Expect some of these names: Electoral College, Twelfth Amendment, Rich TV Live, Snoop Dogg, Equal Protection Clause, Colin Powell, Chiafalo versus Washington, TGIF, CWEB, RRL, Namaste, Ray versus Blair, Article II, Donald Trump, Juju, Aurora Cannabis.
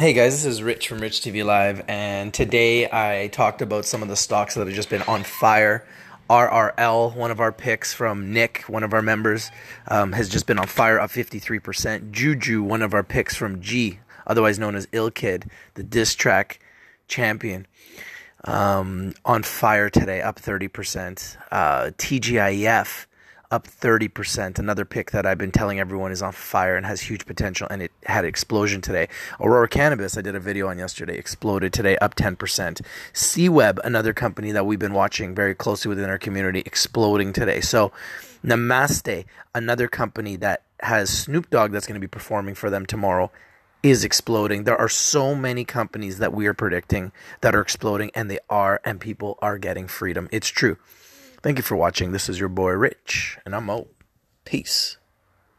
Hey guys, this is Rich from Rich TV Live, and today I talked about some of the stocks that have just been on fire. RRL, one of our picks from Nick, one of our members, has just been on fire, up 53%. Juju, one of our picks from G, otherwise known as Ill Kid, the diss track champion, on fire today, up 30%. TGIF, up 30%. Another pick that I've been telling everyone is on fire and has huge potential, and it had an explosion today. Aurora Cannabis, I did a video on yesterday, exploded today, up 10%. CWEB, another company that we've been watching very closely within our community, exploding today. So Namaste, another company that has Snoop Dogg that's going to be performing for them tomorrow, is exploding. There are so many companies that we are predicting that are exploding, and they are, and people are getting freedom. It's true. Thank you for watching. This is your boy Rich, and I'm out. Peace.